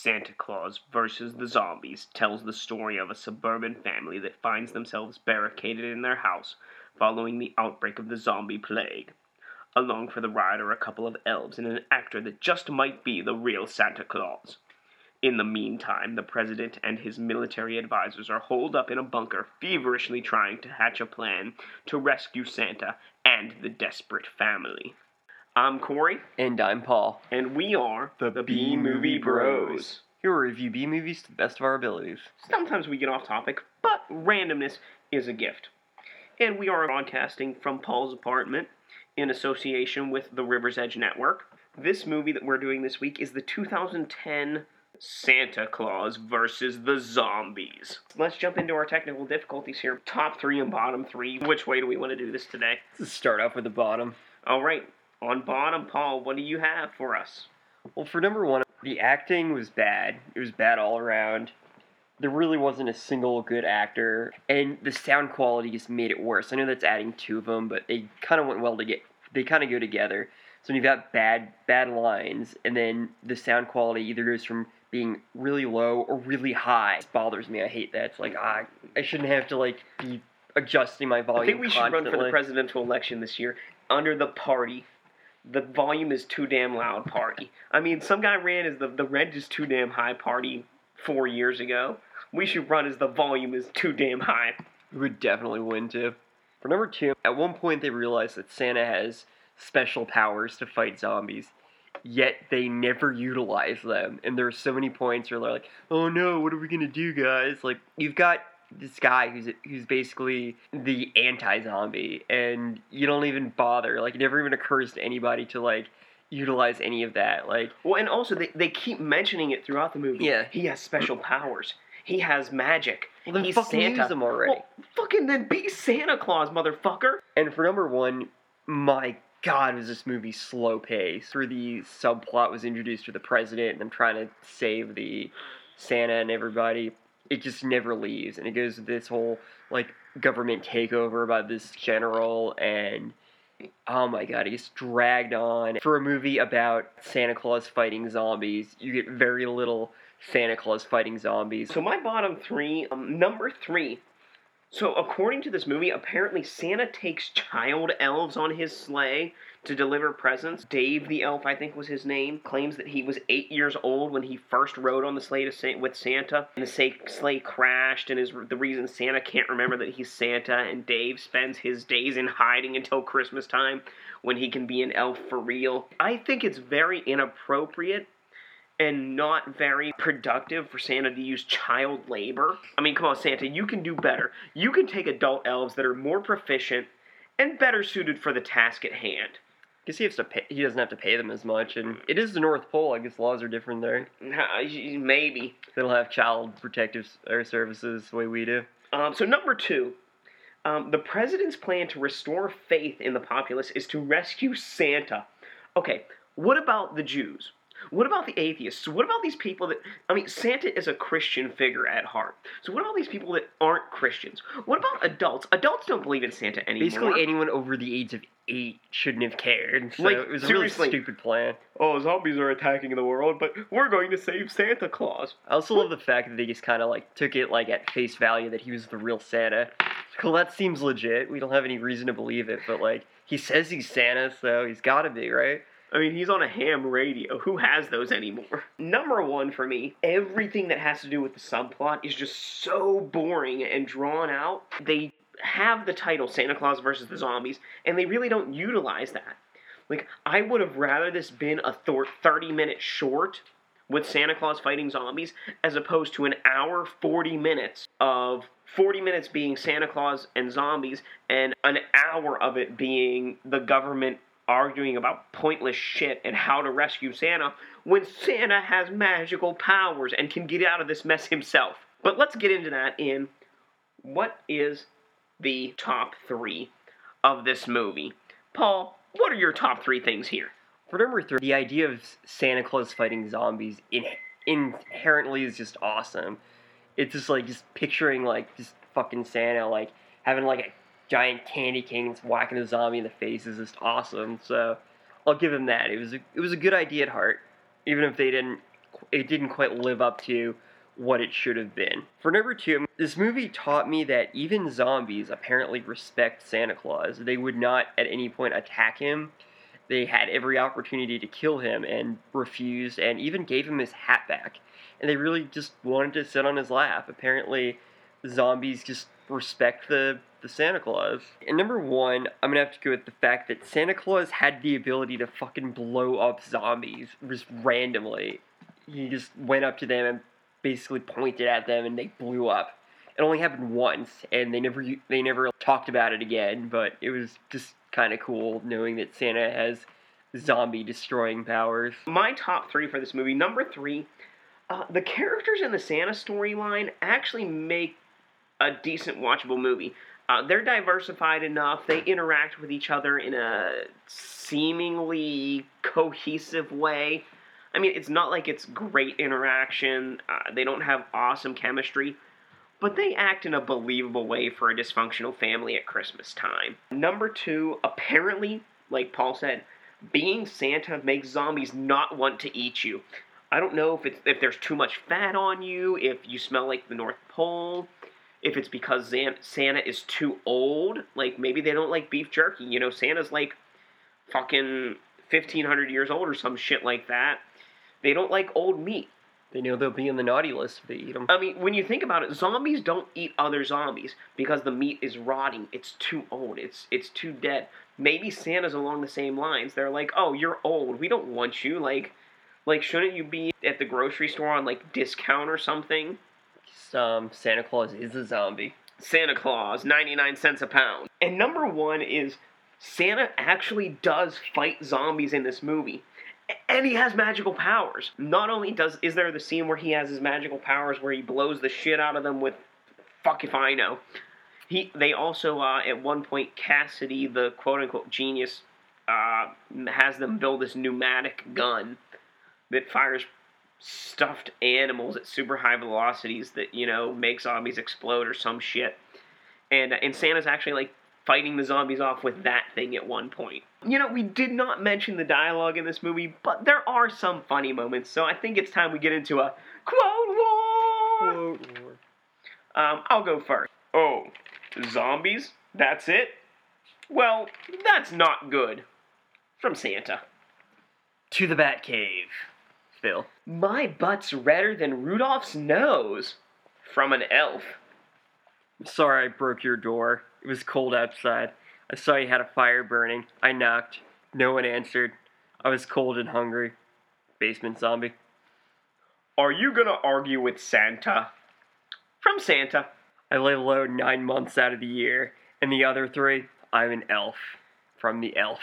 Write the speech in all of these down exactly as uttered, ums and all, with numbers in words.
Santa Claus versus the Zombies tells the story of a suburban family that finds themselves barricaded in their house following the outbreak of the zombie plague. Along for the ride are a couple of elves and an actor that just might be the real Santa Claus. In the meantime, the president and his military advisors are holed up in a bunker, feverishly trying to hatch a plan to rescue Santa and the desperate family. I'm Corey. And I'm Paul. And we are the, the B-Movie Bros. Here we review B-movies to the best of our abilities. Sometimes we get off topic, but randomness is a gift. And we are broadcasting from Paul's apartment in association with the River's Edge Network. This movie that we're doing this week is the two thousand ten Santa Claus versus the Zombies. Let's jump into our technical difficulties here. Top three and bottom three. Which way do we want to do this today? Let's start off with the bottom. All right. On bottom, Paul, what do you have for us? Well, for number one, the acting was bad. It was bad all around. There really wasn't a single good actor, and the sound quality just made it worse. I know that's adding two of them, but they kind of went well to get. They kind of go together. So you've got bad, bad lines, and then the sound quality either goes from being really low or really high. It bothers me. I hate that. It's like ah, I shouldn't have to like be adjusting my volume. I think we constantly. should run for the presidential election this year under the party. The volume is too damn loud party. I mean, some guy ran as the the rent is too damn high party four years ago. We should run as the volume is too damn high. We would definitely win, too. For number two, at one point they realized that Santa has special powers to fight zombies, yet they never utilize them. And there are so many points where they're like, oh no, what are we going to do, guys? Like, you've got this guy who's who's basically the anti-zombie, and you don't even bother. Like, it never even occurs to anybody to, like, utilize any of that. Like, well, and also, they, they keep mentioning it throughout the movie. Yeah. He has special powers. He has magic. Well, then He's fucking Santa. use him already. Well, fucking then be Santa Claus, motherfucker. And for number one, my God, was this movie slow paced. Through the subplot was introduced to the president, and them trying to save the Santa and everybody. It just never leaves, and it goes with this whole, like, government takeover about this general, and oh my God, it gets dragged on. For a movie about Santa Claus fighting zombies, you get very little Santa Claus fighting zombies. So my bottom three, um, number three. So according to this movie, apparently Santa takes child elves on his sleigh to deliver presents. Dave the elf, I think was his name, claims that he was eight years old when he first rode on the sleigh to Sa- with Santa. And the sleigh crashed, and is the reason Santa can't remember that he's Santa. And Dave spends his days in hiding until Christmas time when he can be an elf for real. I think it's very inappropriate and not very productive for Santa to use child labor. I mean, come on, Santa, you can do better. You can take adult elves that are more proficient and better suited for the task at hand. Because he has to pay, he doesn't have to pay them as much, and it is the North Pole. I guess laws are different there. Nah, maybe. They don't have child protective services the way we do. Um, so number two, um, the president's plan to restore faith in the populace is to rescue Santa. Okay, what about the Jews? What about the atheists? What about these people that... I mean, Santa is a Christian figure at heart. So what about these people that aren't Christians? What about adults? Adults don't believe in Santa anymore. Basically, anyone over the age of eight shouldn't have cared. So like, it was seriously. a really stupid plan. Oh, zombies are attacking the world, but we're going to save Santa Claus. I also what? love the fact that they just kind of, like, took it, like, at face value that he was the real Santa. Well, that seems legit. We don't have any reason to believe it, but, like, he says he's Santa, so he's gotta be, right? I mean, he's on a ham radio. Who has those anymore? Number one for me, everything that has to do with the subplot is just so boring and drawn out. They have the title, Santa Claus versus the Zombies, and they really don't utilize that. Like, I would have rather this been a thirty-minute short with Santa Claus fighting zombies as opposed to an hour, forty minutes of... forty minutes being Santa Claus and zombies, and an hour of it being the government arguing about pointless shit and how to rescue Santa when Santa has magical powers and can get out of this mess himself. But let's get into that in what is the top three of this movie. Paul, what are your top three things here? For number three, the idea of Santa Claus fighting zombies in- inherently is just awesome. It's just like just picturing like just fucking Santa like having like a giant candy canes whacking a zombie in the face is just awesome. So I'll give him that. It was a, it was a good idea at heart, even if they didn't it didn't quite live up to what it should have been. For number two, this movie taught me that even zombies apparently respect Santa Claus. They would not at any point attack him. They had every opportunity to kill him and refused, and even gave him his hat back. And they really just wanted to sit on his lap. Apparently, zombies just respect the, the Santa Claus. And number one, I'm gonna have to go with the fact that Santa Claus had the ability to fucking blow up zombies just randomly. He just went up to them and basically pointed at them, and they blew up. It only happened once, and they never they never talked about it again, but it was just kind of cool knowing that Santa has zombie-destroying powers. My top three for this movie, number three, uh, the characters in the Santa storyline actually make a decent watchable movie. Uh, they're diversified enough, they interact with each other in a seemingly cohesive way. I mean, it's not like it's great interaction, uh, they don't have awesome chemistry, but they act in a believable way for a dysfunctional family at Christmas time. Number two, apparently, like Paul said, being Santa makes zombies not want to eat you. I don't know if it's, if there's too much fat on you, if you smell like the North Pole, if it's because Santa is too old, like maybe they don't like beef jerky, you know, Santa's like fucking fifteen hundred years old or some shit like that. They don't like old meat. They know they'll be on the naughty list if they eat them. I mean, when you think about it, zombies don't eat other zombies because the meat is rotting. It's too old. It's it's too dead. Maybe Santa's along the same lines. They're like, oh, you're old. We don't want you. Like, like shouldn't you be at the grocery store on, like, discount or something? Um, Santa Claus is a zombie. Santa Claus, ninety-nine cents a pound. And number one is Santa actually does fight zombies in this movie. And he has magical powers. Not only does is there the scene where he has his magical powers where he blows the shit out of them with fuck if I know. He they also uh, at one point Cassidy, the quote unquote genius, uh, has them build this pneumatic gun that fires stuffed animals at super high velocities that, you know, make zombies explode or some shit. And and Santa's actually like fighting the zombies off with that thing at one point. You know, we did not mention the dialogue in this movie, but there are some funny moments, so I think it's time we get into a quote war! Quote war. Um, I'll go first. Oh, zombies? That's it? Well, that's not good. From Santa. To the Batcave. Phil. My butt's redder than Rudolph's nose. From an elf. Sorry I broke your door. It was cold outside. I saw you had a fire burning. I knocked. No one answered. I was cold and hungry. Basement zombie. Are you gonna argue with Santa? From Santa. I lay low nine months out of the year. And the other three, I'm an elf. From the elf.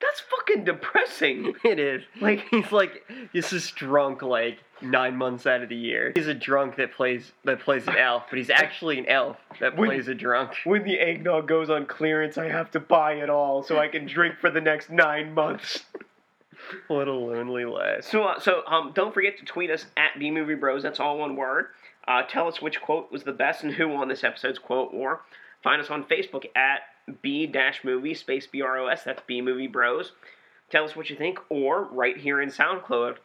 That's fucking depressing. It is. Like, he's like, this is drunk, like, nine months out of the year. He's a drunk that plays that plays an elf, but he's actually an elf that when, plays a drunk. When the eggnog goes on clearance, I have to buy it all so I can drink for the next nine months. What a lonely life. So, uh, so um, don't forget to tweet us at B-Movie Bros. That's all one word. Uh, tell us which quote was the best and who on this episode's quote war. Find us on Facebook at B-Movie space B R O S, that's B-Movie Bros. Tell us what you think, or right here in SoundCloud,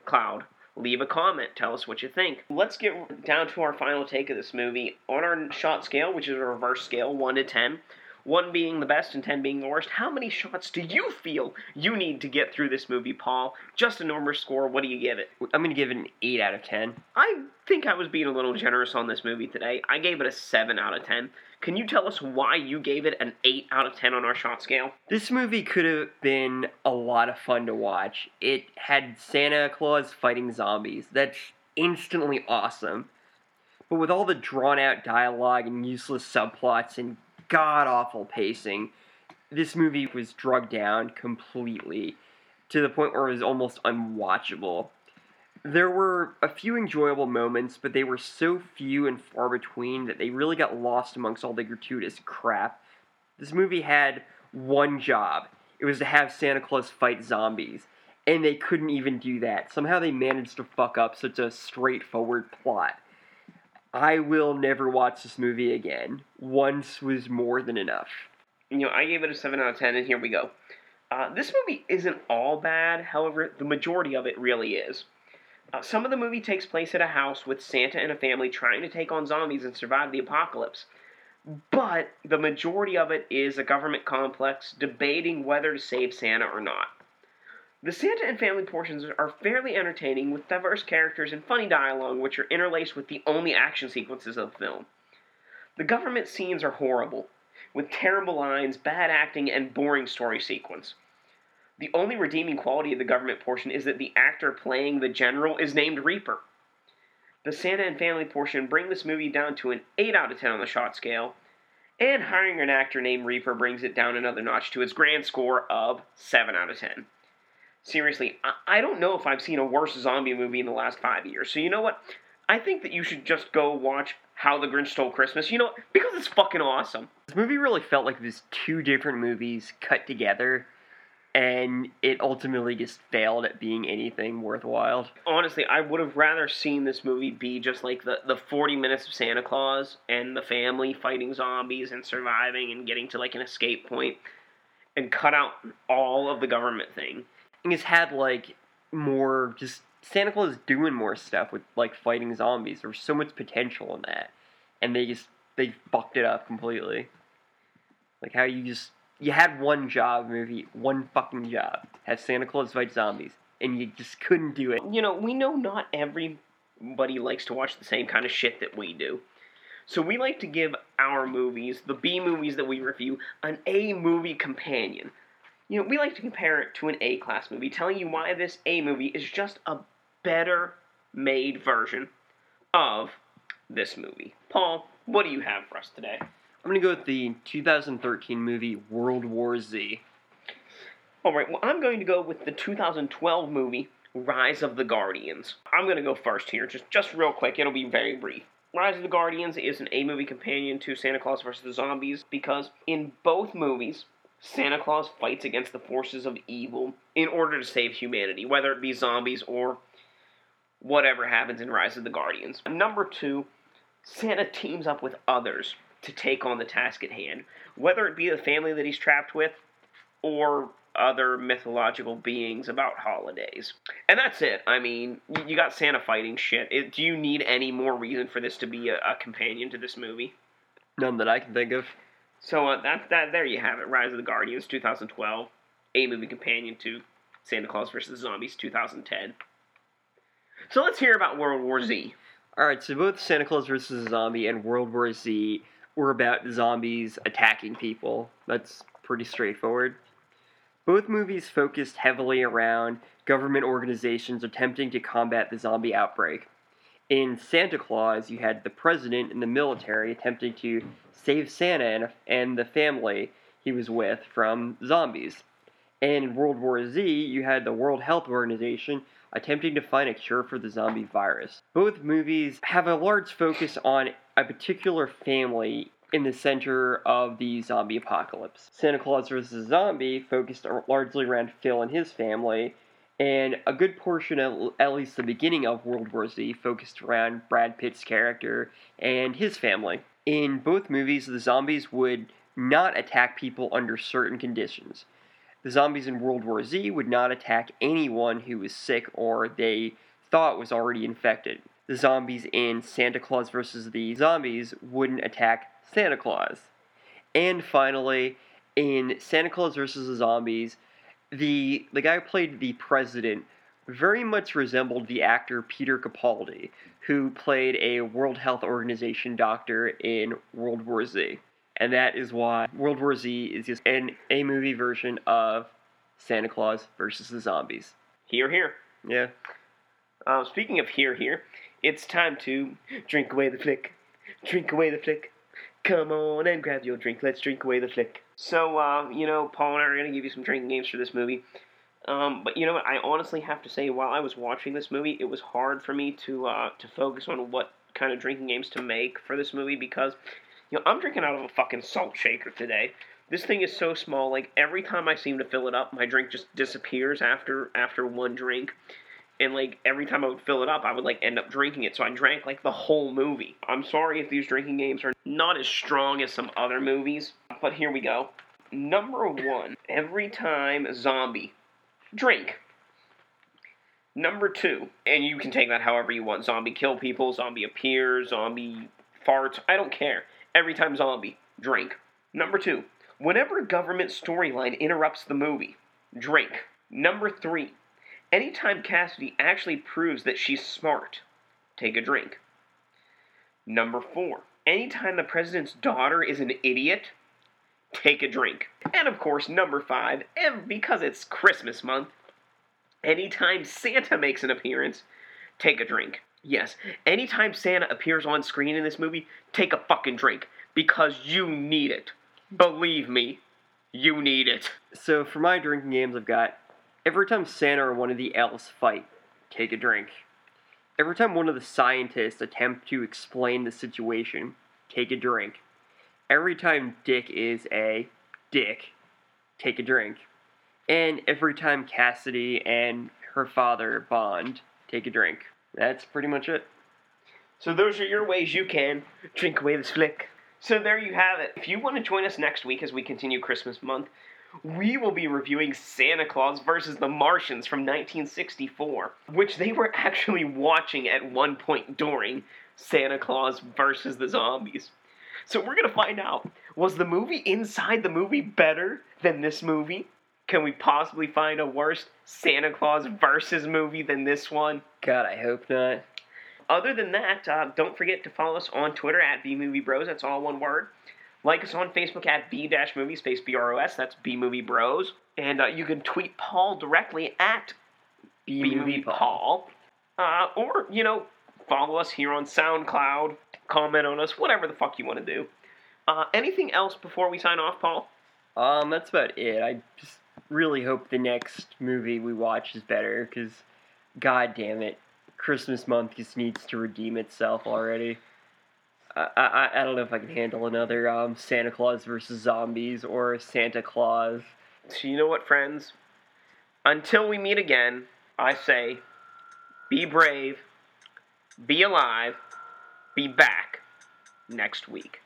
leave a comment, tell us what you think. Let's get down to our final take of this movie. On our shot scale, which is a reverse scale, one to ten, one being the best and ten being the worst, how many shots do you feel you need to get through this movie, Paul? Just a normal score, what do you give it? I'm going to give it an eight out of ten. I think I was being a little generous on this movie today. I gave it a seven out of ten. Can you tell us why you gave it an eight out of ten on our shot scale? This movie could have been a lot of fun to watch. It had Santa Claus fighting zombies. That's instantly awesome. But with all the drawn-out dialogue and useless subplots and god-awful pacing, this movie was drugged down completely to the point where it was almost unwatchable. There were a few enjoyable moments, but they were so few and far between that they really got lost amongst all the gratuitous crap. This movie had one job. It was to have Santa Claus fight zombies, and they couldn't even do that. Somehow they managed to fuck up such a straightforward plot. I will never watch this movie again. Once was more than enough. You know, I gave it a seven out of ten, and here we go. Uh, this movie isn't all bad, however, the majority of it really is. Uh, some of the movie takes place at a house with Santa and a family trying to take on zombies and survive the apocalypse. But the majority of it is a government complex debating whether to save Santa or not. The Santa and family portions are fairly entertaining, with diverse characters and funny dialogue, which are interlaced with the only action sequences of the film. The government scenes are horrible, with terrible lines, bad acting, and boring story sequence. The only redeeming quality of the government portion is that the actor playing the general is named Reaper. The Santa and family portion bring this movie down to an eight out of ten on the shot scale, and hiring an actor named Reaper brings it down another notch to its grand score of seven out of ten. Seriously, I don't know if I've seen a worse zombie movie in the last five years, so you know what? I think that you should just go watch How the Grinch Stole Christmas, you know, because it's fucking awesome. This movie really felt like these two different movies cut together, and it ultimately just failed at being anything worthwhile. Honestly, I would have rather seen this movie be just like the, the forty minutes of Santa Claus and the family fighting zombies and surviving and getting to like an escape point and cut out all of the government thing. And it's had like more just Santa Claus doing more stuff with like fighting zombies. There was so much potential in that. And they just, they fucked it up completely. Like how you just... You had one job, movie, one fucking job. Have Santa Claus fight zombies. And you just couldn't do it. You know, we know not everybody likes to watch the same kind of shit that we do. So we like to give our movies, the B-movies that we review, an A-movie companion. You know, we like to compare it to an A-class movie, telling you why this A-movie is just a better-made version of this movie. Paul, what do you have for us today? I'm going to go with the two thousand thirteen movie World War Z. Alright, well I'm going to go with the two thousand twelve movie Rise of the Guardians. I'm going to go first here, just, just real quick, it'll be very brief. Rise of the Guardians is an A-movie companion to Santa Claus versus the Zombies because in both movies, Santa Claus fights against the forces of evil in order to save humanity, whether it be zombies or whatever happens in Rise of the Guardians. Number two, Santa teams up with others to take on the task at hand, whether it be the family that he's trapped with or other mythological beings about holidays. And that's it. I mean, you got Santa fighting shit. It, do you need any more reason for this to be a, a companion to this movie? None that I can think of. So uh, that, that there you have it. Rise of the Guardians, two thousand twelve. A-movie companion to Santa Claus versus the Zombies, two thousand ten. So let's hear about World War Z. Alright, so both Santa Claus versus the Zombie and World War Z were about zombies attacking people. That's pretty straightforward. Both movies focused heavily around government organizations attempting to combat the zombie outbreak. In Santa Claus, you had the president and the military attempting to save Santa and the family he was with from zombies. And in World War Z, you had the World Health Organization attempting to find a cure for the zombie virus. Both movies have a large focus on a particular family in the center of the zombie apocalypse. Santa Claus versus. Zombie focused largely around Phil and his family, and a good portion, of, at least the beginning of World War Z, focused around Brad Pitt's character and his family. In both movies, the zombies would not attack people under certain conditions. The zombies in World War Z would not attack anyone who was sick or they thought was already infected. The zombies in Santa Claus versus the Zombies wouldn't attack Santa Claus. And finally, in Santa Claus versus the Zombies, the the guy who played the president very much resembled the actor Peter Capaldi, who played a World Health Organization doctor in World War Z. And that is why World War Z is just an A-movie version of Santa Claus versus the Zombies. Hear, hear. Yeah. Uh, speaking of hear, hear, it's time to drink away the flick. Drink away the flick. Come on and grab your drink. Let's drink away the flick. So, uh, you know, Paul and I are going to give you some drinking games for this movie. Um, but you know what? I honestly have to say, while I was watching this movie, it was hard for me to uh, to focus on what kind of drinking games to make for this movie because... You know, I'm drinking out of a fucking salt shaker today. This thing is so small, like, every time I seem to fill it up, my drink just disappears after after one drink. And, like, every time I would fill it up, I would, like, end up drinking it. So I drank, like, the whole movie. I'm sorry if these drinking games are not as strong as some other movies. But here we go. Number one. Every time zombie. Drink. Number two, and you can take that however you want. Zombie kill people, zombie appears, zombie farts. I don't care. Every time zombie, drink. Number two, whenever government storyline interrupts the movie, drink. Number three, anytime Cassidy actually proves that she's smart, take a drink. Number four, anytime the president's daughter is an idiot, take a drink. And of course, number five, and because it's Christmas month, anytime Santa makes an appearance, take a drink. Yes, anytime Santa appears on screen in this movie, take a fucking drink, because you need it. Believe me, you need it. So for my drinking games, I've got every time Santa or one of the elves fight, take a drink. Every time one of the scientists attempt to explain the situation, take a drink. Every time Dick is a dick, take a drink. And every time Cassidy and her father bond, take a drink. That's pretty much it. So those are your ways you can drink away this flick. So there you have it. If you want to join us next week as we continue Christmas month, we will be reviewing Santa Claus versus the Martians from nineteen sixty-four, which they were actually watching at one point during Santa Claus versus the Zombies. So we're going to find out, was the movie inside the movie better than this movie? Can we possibly find a worse Santa Claus versus movie than this one? God, I hope not. Other than that, uh, don't forget to follow us on Twitter at B-Movie Bros. That's all one word. Like us on Facebook at B-Movie Space B R O S. That's B-Movie Bros. And uh, you can tweet Paul directly at B-Movie Paul. Uh, or, you know, follow us here on SoundCloud. Comment on us. Whatever the fuck you want to do. Uh, anything else before we sign off, Paul? Um, that's about it. I just... really hope the next movie we watch is better, because, god damn it, Christmas month just needs to redeem itself already. I I, I don't know if I can handle another um, Santa Claus versus Zombies or Santa Claus. So you know what, friends? Until we meet again, I say, be brave, be alive, be back next week.